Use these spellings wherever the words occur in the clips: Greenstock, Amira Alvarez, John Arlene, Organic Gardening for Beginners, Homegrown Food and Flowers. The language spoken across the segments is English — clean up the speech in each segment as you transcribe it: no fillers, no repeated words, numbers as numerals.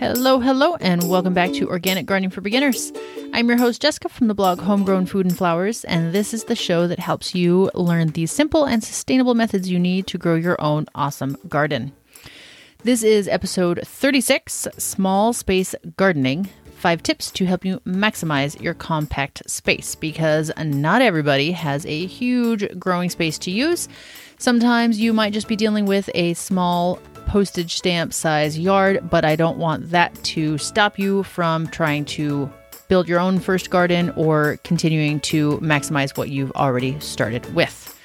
Hello, and welcome back to Organic Gardening for Beginners. I'm your host, Jessica, from the blog Homegrown Food and Flowers, and this is the show that helps you learn the simple and sustainable methods you need to grow your own awesome garden. This is episode 36, Small Space Gardening, 5 tips to help you maximize your compact space, because not everybody has a huge growing space to use. Sometimes you might just be dealing with a small postage stamp size yard, but I don't want that to stop you from trying to build your own first garden or continuing to maximize what you've already started with.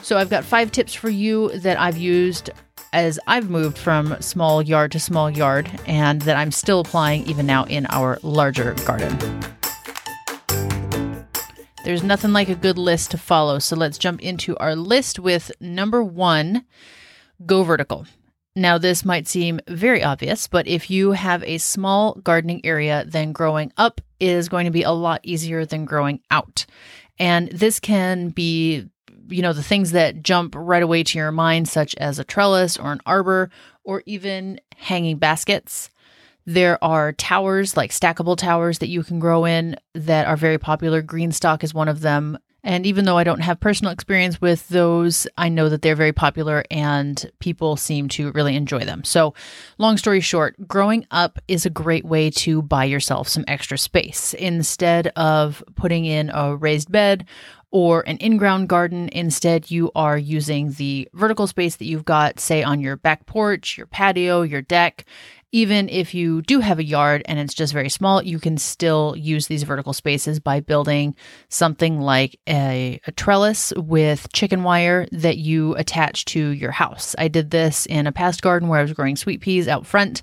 So I've got 5 tips for you that I've used as I've moved from small yard to small yard, and that I'm still applying even now in our larger garden. There's nothing like a good list to follow, so let's jump into our list with number 1, go vertical. Now, this might seem very obvious, but if you have a small gardening area, then growing up is going to be a lot easier than growing out. And this can be, the things that jump right away to your mind, such as a trellis or an arbor or even hanging baskets. There are towers, like stackable towers, that you can grow in that are very popular. Greenstock is one of them. And even though I don't have personal experience with those, I know that they're very popular and people seem to really enjoy them. So long story short, growing up is a great way to buy yourself some extra space. Instead of putting in a raised bed or an in-ground garden, instead you are using the vertical space that you've got, say, on your back porch, your patio, your deck. Even if you do have a yard and it's just very small, you can still use these vertical spaces by building something like a trellis with chicken wire that you attach to your house. I did this in a past garden where I was growing sweet peas out front,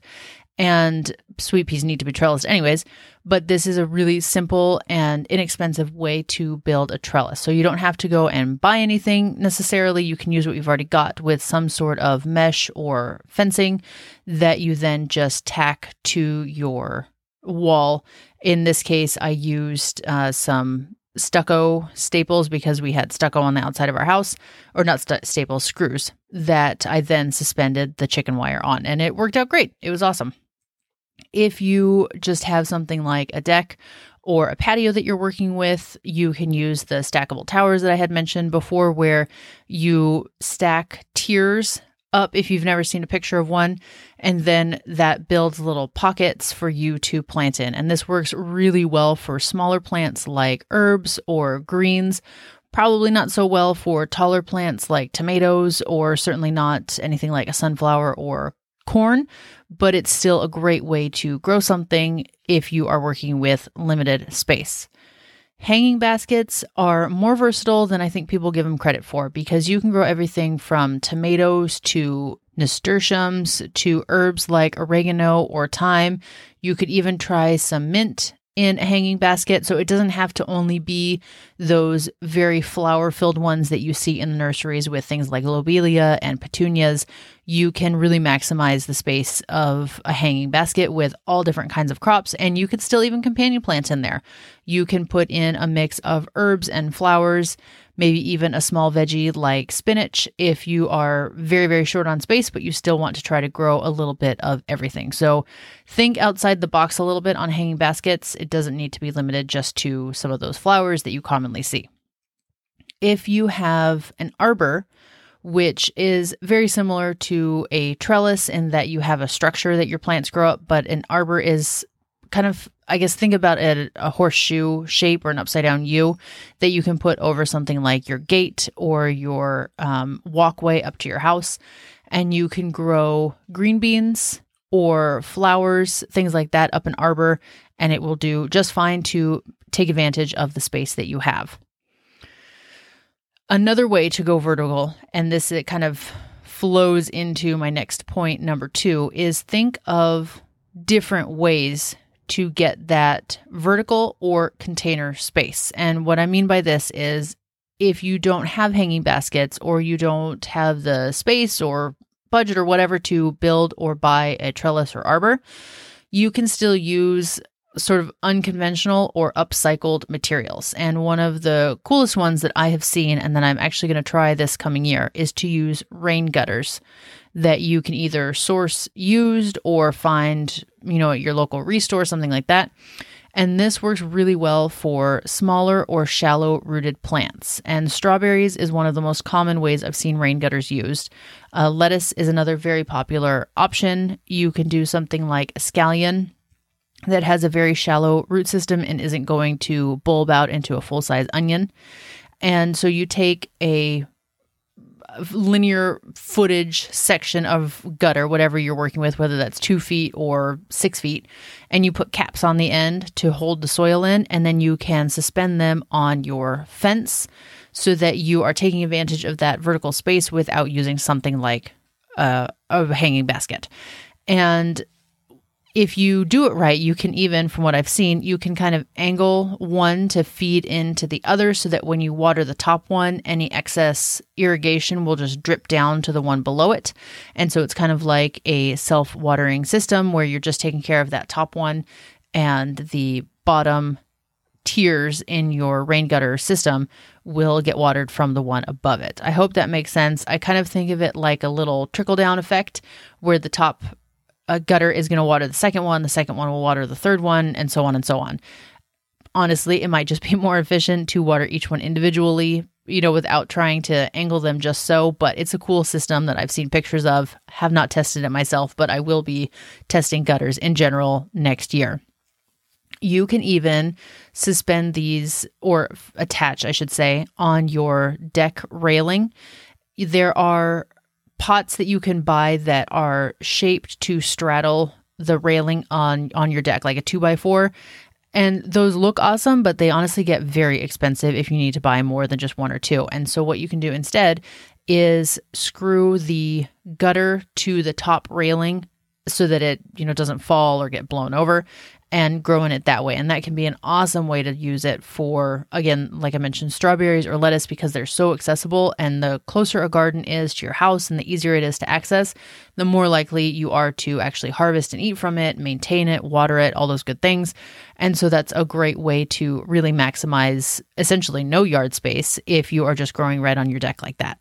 and sweet peas need to be trellised anyways, but this is a really simple and inexpensive way to build a trellis. So you don't have to go and buy anything necessarily. You can use what you've already got with some sort of mesh or fencing that you then just tack to your wall. In this case, I used some stucco staples because we had stucco on the outside of our house, or not staples, screws, that I then suspended the chicken wire on, and it worked out great. It was awesome. If you just have something like a deck or a patio that you're working with, you can use the stackable towers that I had mentioned before, where you stack tiers up, if you've never seen a picture of one, and then that builds little pockets for you to plant in. And this works really well for smaller plants like herbs or greens, probably not so well for taller plants like tomatoes, or certainly not anything like a sunflower or corn, but it's still a great way to grow something if you are working with limited space. Hanging baskets are more versatile than I think people give them credit for, because you can grow everything from tomatoes to nasturtiums to herbs like oregano or thyme. You could even try some mint in a hanging basket. So it doesn't have to only be those very flower-filled ones that you see in the nurseries with things like lobelia and petunias. You can really maximize the space of a hanging basket with all different kinds of crops, and you could still even companion plants in there. You can put in a mix of herbs and flowers, maybe even a small veggie like spinach if you are very, very short on space, but you still want to try to grow a little bit of everything. So think outside the box a little bit on hanging baskets. It doesn't need to be limited just to some of those flowers that you commonly see. If you have an arbor, which is very similar to a trellis in that you have a structure that your plants grow up, but an arbor is kind of, I guess, think about it, a horseshoe shape or an upside down U that you can put over something like your gate or your walkway up to your house. And you can grow green beans or flowers, things like that, up an arbor, and it will do just fine to take advantage of the space that you have. Another way to go vertical, and this, it kind of flows into my next point, number 2, is think of different ways to get that vertical or container space. And what I mean by this is, if you don't have hanging baskets, or you don't have the space or budget or whatever to build or buy a trellis or arbor, you can still use sort of unconventional or upcycled materials. And one of the coolest ones that I have seen, and that I'm actually going to try this coming year, is to use rain gutters that you can either source used or find you know, at your local ReStore, something like that. And this works really well for smaller or shallow rooted plants. And strawberries is one of the most common ways I've seen rain gutters used. Lettuce is another very popular option. You can do something like a scallion that has a very shallow root system and isn't going to bulb out into a full-size onion. And so you take a linear footage section of gutter, whatever you're working with, whether that's 2 feet or 6 feet, and you put caps on the end to hold the soil in, and then you can suspend them on your fence so that you are taking advantage of that vertical space without using something like a hanging basket. And if you do it right, you can even, from what I've seen, you can kind of angle one to feed into the other so that when you water the top one, any excess irrigation will just drip down to the one below it. And so it's kind of like a self-watering system where you're just taking care of that top one, and the bottom tiers in your rain gutter system will get watered from the one above it. I hope that makes sense. I kind of think of it like a little trickle-down effect where the top gutter is going to water the second one will water the third one, and so on and so on. Honestly, it might just be more efficient to water each one individually, you know, without trying to angle them just so, but it's a cool system that I've seen pictures of. Have not tested it myself, but I will be testing gutters in general next year. You can even suspend these, or attach, I should say, on your deck railing. There are pots that you can buy that are shaped to straddle the railing on your deck, like a 2x4. And those look awesome, but they honestly get very expensive if you need to buy more than just one or two. And so what you can do instead is screw the gutter to the top railing so that it, you know, doesn't fall or get blown over, and growing it that way. And that can be an awesome way to use it for, again, like I mentioned, strawberries or lettuce, because they're so accessible. And the closer a garden is to your house and the easier it is to access, the more likely you are to actually harvest and eat from it, maintain it, water it, all those good things. And so that's a great way to really maximize essentially no yard space if you are just growing right on your deck like that.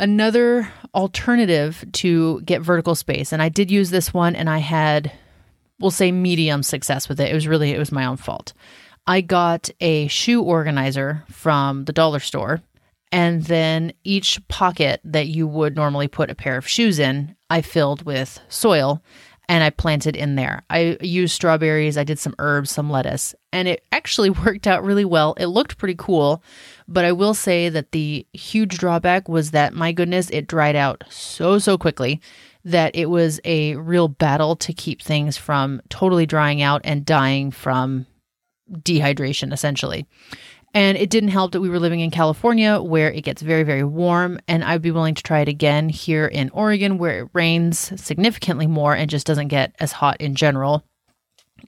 Another alternative to get vertical space, and I did use this one and I had, we'll say, medium success with it. It was my own fault. I got a shoe organizer from the dollar store, and then each pocket that you would normally put a pair of shoes in, I filled with soil and I planted in there. I used strawberries, I did some herbs, some lettuce, and it actually worked out really well. It looked pretty cool, but I will say that the huge drawback was that, my goodness, it dried out so quickly that it was a real battle to keep things from totally drying out and dying from dehydration, essentially. And it didn't help that we were living in California, where it gets very, very warm. And I'd be willing to try it again here in Oregon, where it rains significantly more and just doesn't get as hot in general,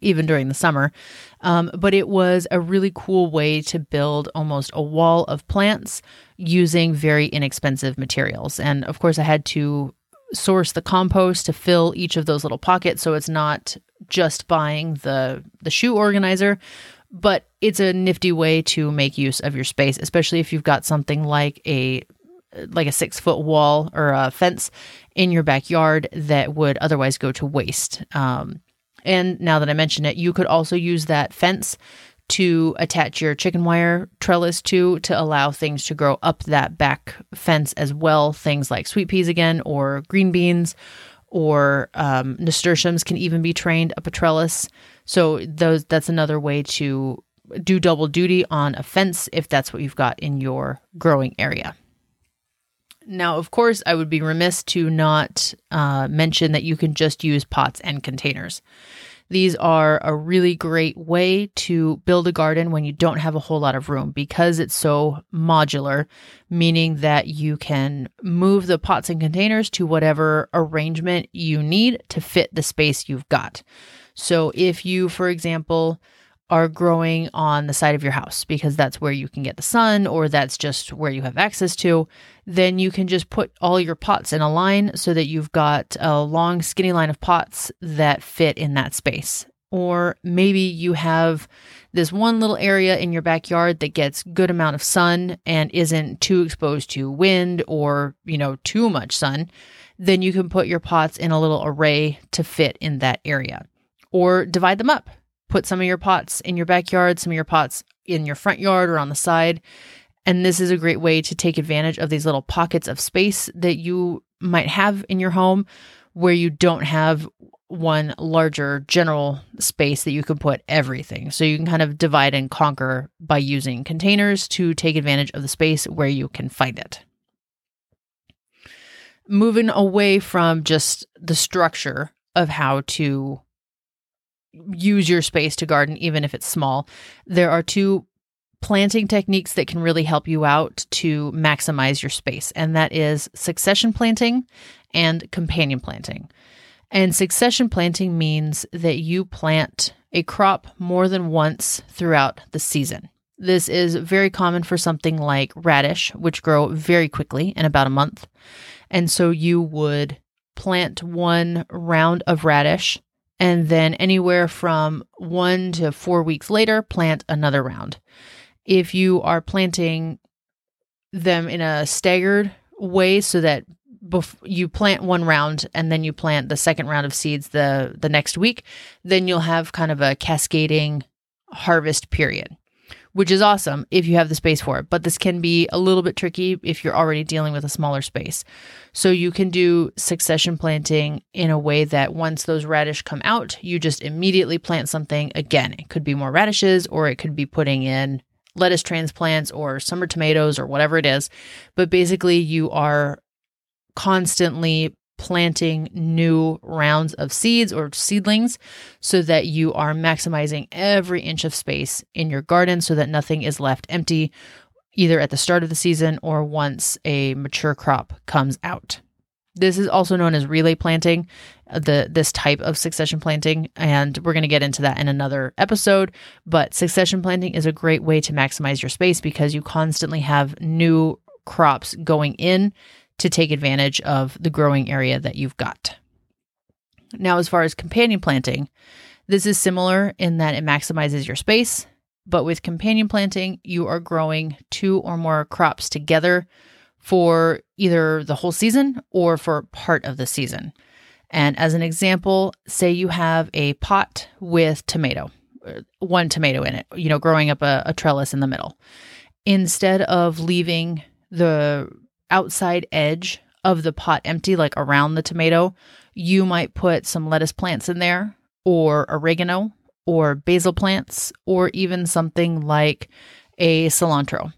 even during the summer. But it was a really cool way to build almost a wall of plants using very inexpensive materials. And of course, I had to source the compost to fill each of those little pockets. So it's not just buying the shoe organizer, but it's a nifty way to make use of your space, especially if you've got something like a 6-foot wall or a fence in your backyard that would otherwise go to waste. And now that I mention it, you could also use that fence to attach your chicken wire trellis to allow things to grow up that back fence as well. Things like sweet peas, again, or green beans, or nasturtiums can even be trained up a trellis. So that's another way to do double duty on a fence if that's what you've got in your growing area. Now, of course, I would be remiss to not mention that you can just use pots and containers. These are a really great way to build a garden when you don't have a whole lot of room, because it's so modular, meaning that you can move the pots and containers to whatever arrangement you need to fit the space you've got. So if you, for example, are growing on the side of your house because that's where you can get the sun, or that's just where you have access to, then you can just put all your pots in a line so that you've got a long, skinny line of pots that fit in that space. Or maybe you have this one little area in your backyard that gets good amount of sun and isn't too exposed to wind or, you know, too much sun. then you can put your pots in a little array to fit in that area, or divide them up. Put some of your pots in your backyard, some of your pots in your front yard or on the side. And this is a great way to take advantage of these little pockets of space that you might have in your home where you don't have one larger general space that you can put everything. So you can kind of divide and conquer by using containers to take advantage of the space where you can find it. Moving away from just the structure of how to use your space to garden, even if it's small, there are two planting techniques that can really help you out to maximize your space, and that is succession planting and companion planting. And succession planting means that you plant a crop more than once throughout the season. This is very common for something like radish, which grow very quickly in about a month. And so you would plant one round of radish, and then anywhere from 1 to 4 weeks later, plant another round. If you are planting them in a staggered way so that you plant one round and then you plant the second round of seeds the next week, then you'll have kind of a cascading harvest period, which is awesome if you have the space for it. But this can be a little bit tricky if you're already dealing with a smaller space. So you can do succession planting in a way that once those radish come out, you just immediately plant something again. It could be more radishes, or it could be putting in lettuce transplants or summer tomatoes or whatever it is. But basically you are constantly planting new rounds of seeds or seedlings so that you are maximizing every inch of space in your garden so that nothing is left empty, either at the start of the season or once a mature crop comes out. This is also known as relay planting, this type of succession planting, and we're going to get into that in another episode. But succession planting is a great way to maximize your space because you constantly have new crops going in to take advantage of the growing area that you've got. Now, as far as companion planting, this is similar in that it maximizes your space, but with companion planting, you are growing 2 or more crops together for either the whole season or for part of the season. And as an example, say you have a pot with tomato, one tomato in it, growing up a trellis in the middle. Instead of leaving the outside edge of the pot empty, like around the tomato, you might put some lettuce plants in there, or oregano, or basil plants, or even something like a cilantro.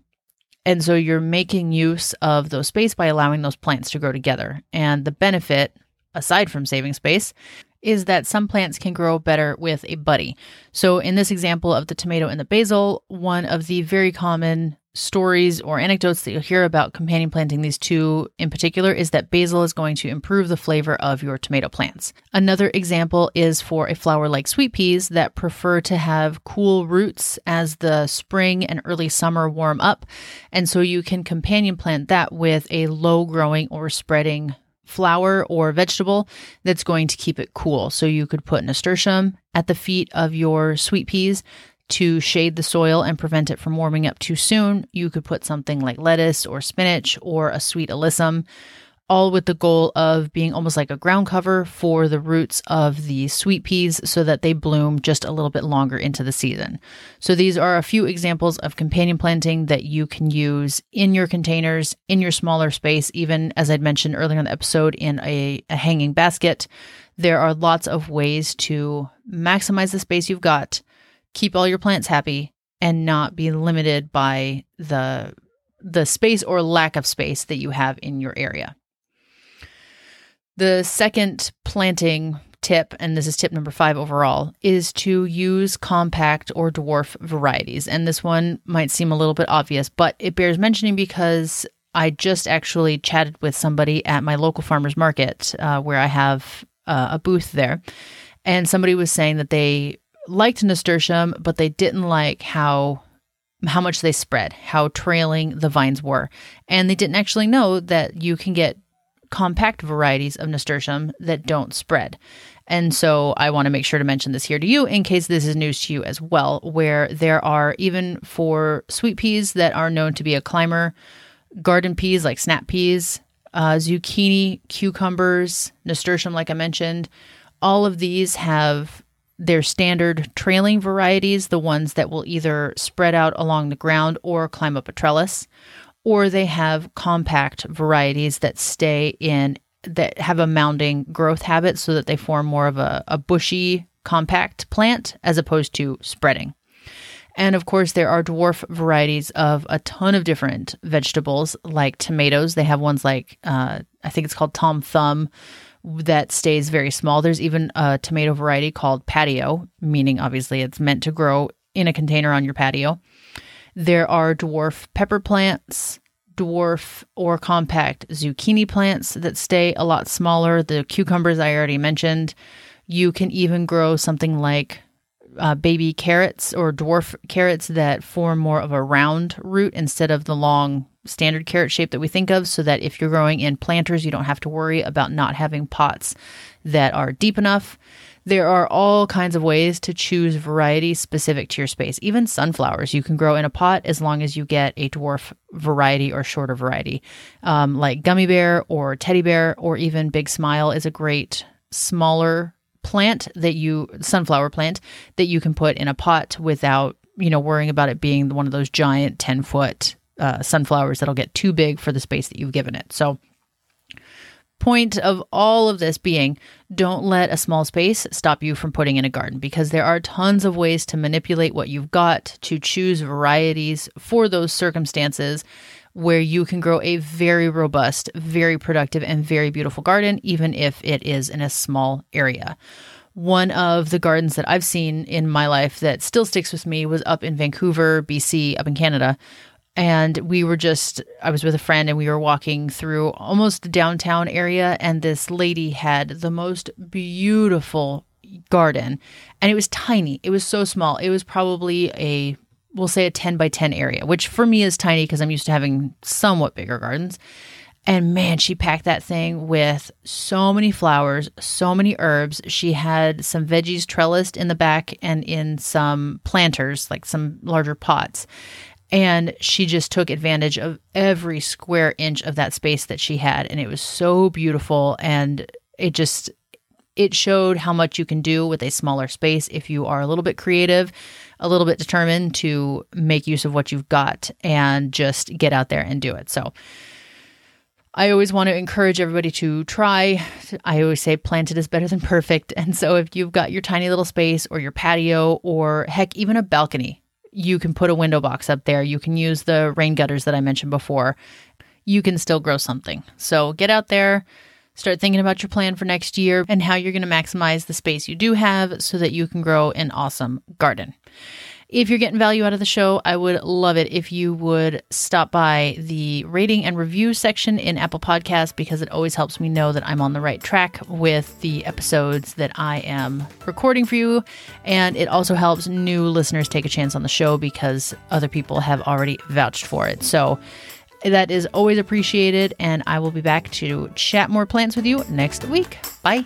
And so you're making use of those space by allowing those plants to grow together. And the benefit, aside from saving space, is that some plants can grow better with a buddy. So in this example of the tomato and the basil, one of the very common stories or anecdotes that you'll hear about companion planting these two in particular is that basil is going to improve the flavor of your tomato plants. Another example is for a flower like sweet peas that prefer to have cool roots as the spring and early summer warm up. And so you can companion plant that with a low growing or spreading flower or vegetable that's going to keep it cool. So you could put nasturtium at the feet of your sweet peas to shade the soil and prevent it from warming up too soon. You could put something like lettuce or spinach or a sweet alyssum, all with the goal of being almost like a ground cover for the roots of the sweet peas so that they bloom just a little bit longer into the season. So these are a few examples of companion planting that you can use in your containers, in your smaller space, even as I'd mentioned earlier in the episode, in a hanging basket. There are lots of ways to maximize the space you've got, keep all your plants happy, and not be limited by the space or lack of space that you have in your area. The second planting tip, and this is tip number 5 overall, is to use compact or dwarf varieties. And this one might seem a little bit obvious, but it bears mentioning because I just actually chatted with somebody at my local farmer's market where I have a booth there. And somebody was saying that they liked nasturtium, but they didn't like how much they spread, how trailing the vines were. And they didn't actually know that you can get compact varieties of nasturtium that don't spread. And so I want to make sure to mention this here to you in case this is news to you as well, where there are, even for sweet peas that are known to be a climber, garden peas like snap peas, zucchini, cucumbers, nasturtium, like I mentioned. All of these have their standard trailing varieties, the ones that will either spread out along the ground or climb up a trellis, or they have compact varieties that stay in, that have a mounding growth habit so that they form more of a bushy, compact plant as opposed to spreading. And of course, there are dwarf varieties of a ton of different vegetables, like tomatoes. They have ones like, I think it's called Tom Thumb, that stays very small. There's even a tomato variety called patio, meaning obviously it's meant to grow in a container on your patio. There are dwarf pepper plants, dwarf or compact zucchini plants that stay a lot smaller. The cucumbers I already mentioned. You can even grow something like baby carrots or dwarf carrots that form more of a round root instead of the long standard carrot shape that we think of, so that if you're growing in planters, you don't have to worry about not having pots that are deep enough. There are all kinds of ways to choose varieties specific to your space. Even sunflowers you can grow in a pot as long as you get a dwarf variety or shorter variety, like gummy bear or teddy bear, or even Big Smile is a great smaller sunflower plant that you can put in a pot without, worrying about it being one of those giant 10-foot sunflowers that'll get too big for the space that you've given it. So point of all of this being, don't let a small space stop you from putting in a garden, because there are tons of ways to manipulate what you've got to choose varieties for those circumstances where you can grow a very robust, very productive, and very beautiful garden, even if it is in a small area. One of the gardens that I've seen in my life that still sticks with me was up in Vancouver, BC, up in Canada. And I was with a friend and we were walking through almost the downtown area, and this lady had the most beautiful garden. And it was tiny. It was so small. It was probably we'll say a 10 by 10 area, which for me is tiny because I'm used to having somewhat bigger gardens. And man, she packed that thing with so many flowers, so many herbs. She had some veggies trellised in the back and in some planters, like some larger pots. And she just took advantage of every square inch of that space that she had. And it was so beautiful. And it showed how much you can do with a smaller space if you are a little bit creative, a little bit determined to make use of what you've got and just get out there and do it. So I always want to encourage everybody to try. I always say planted is better than perfect. And so if you've got your tiny little space or your patio or heck, even a balcony, you can put a window box up there. You can use the rain gutters that I mentioned before. You can still grow something. So get out there. Start thinking about your plan for next year and how you're going to maximize the space you do have so that you can grow an awesome garden. If you're getting value out of the show, I would love it if you would stop by the rating and review section in Apple Podcasts, because it always helps me know that I'm on the right track with the episodes that I am recording for you. And it also helps new listeners take a chance on the show because other people have already vouched for it. So that is always appreciated, and I will be back to chat more plants with you next week. Bye.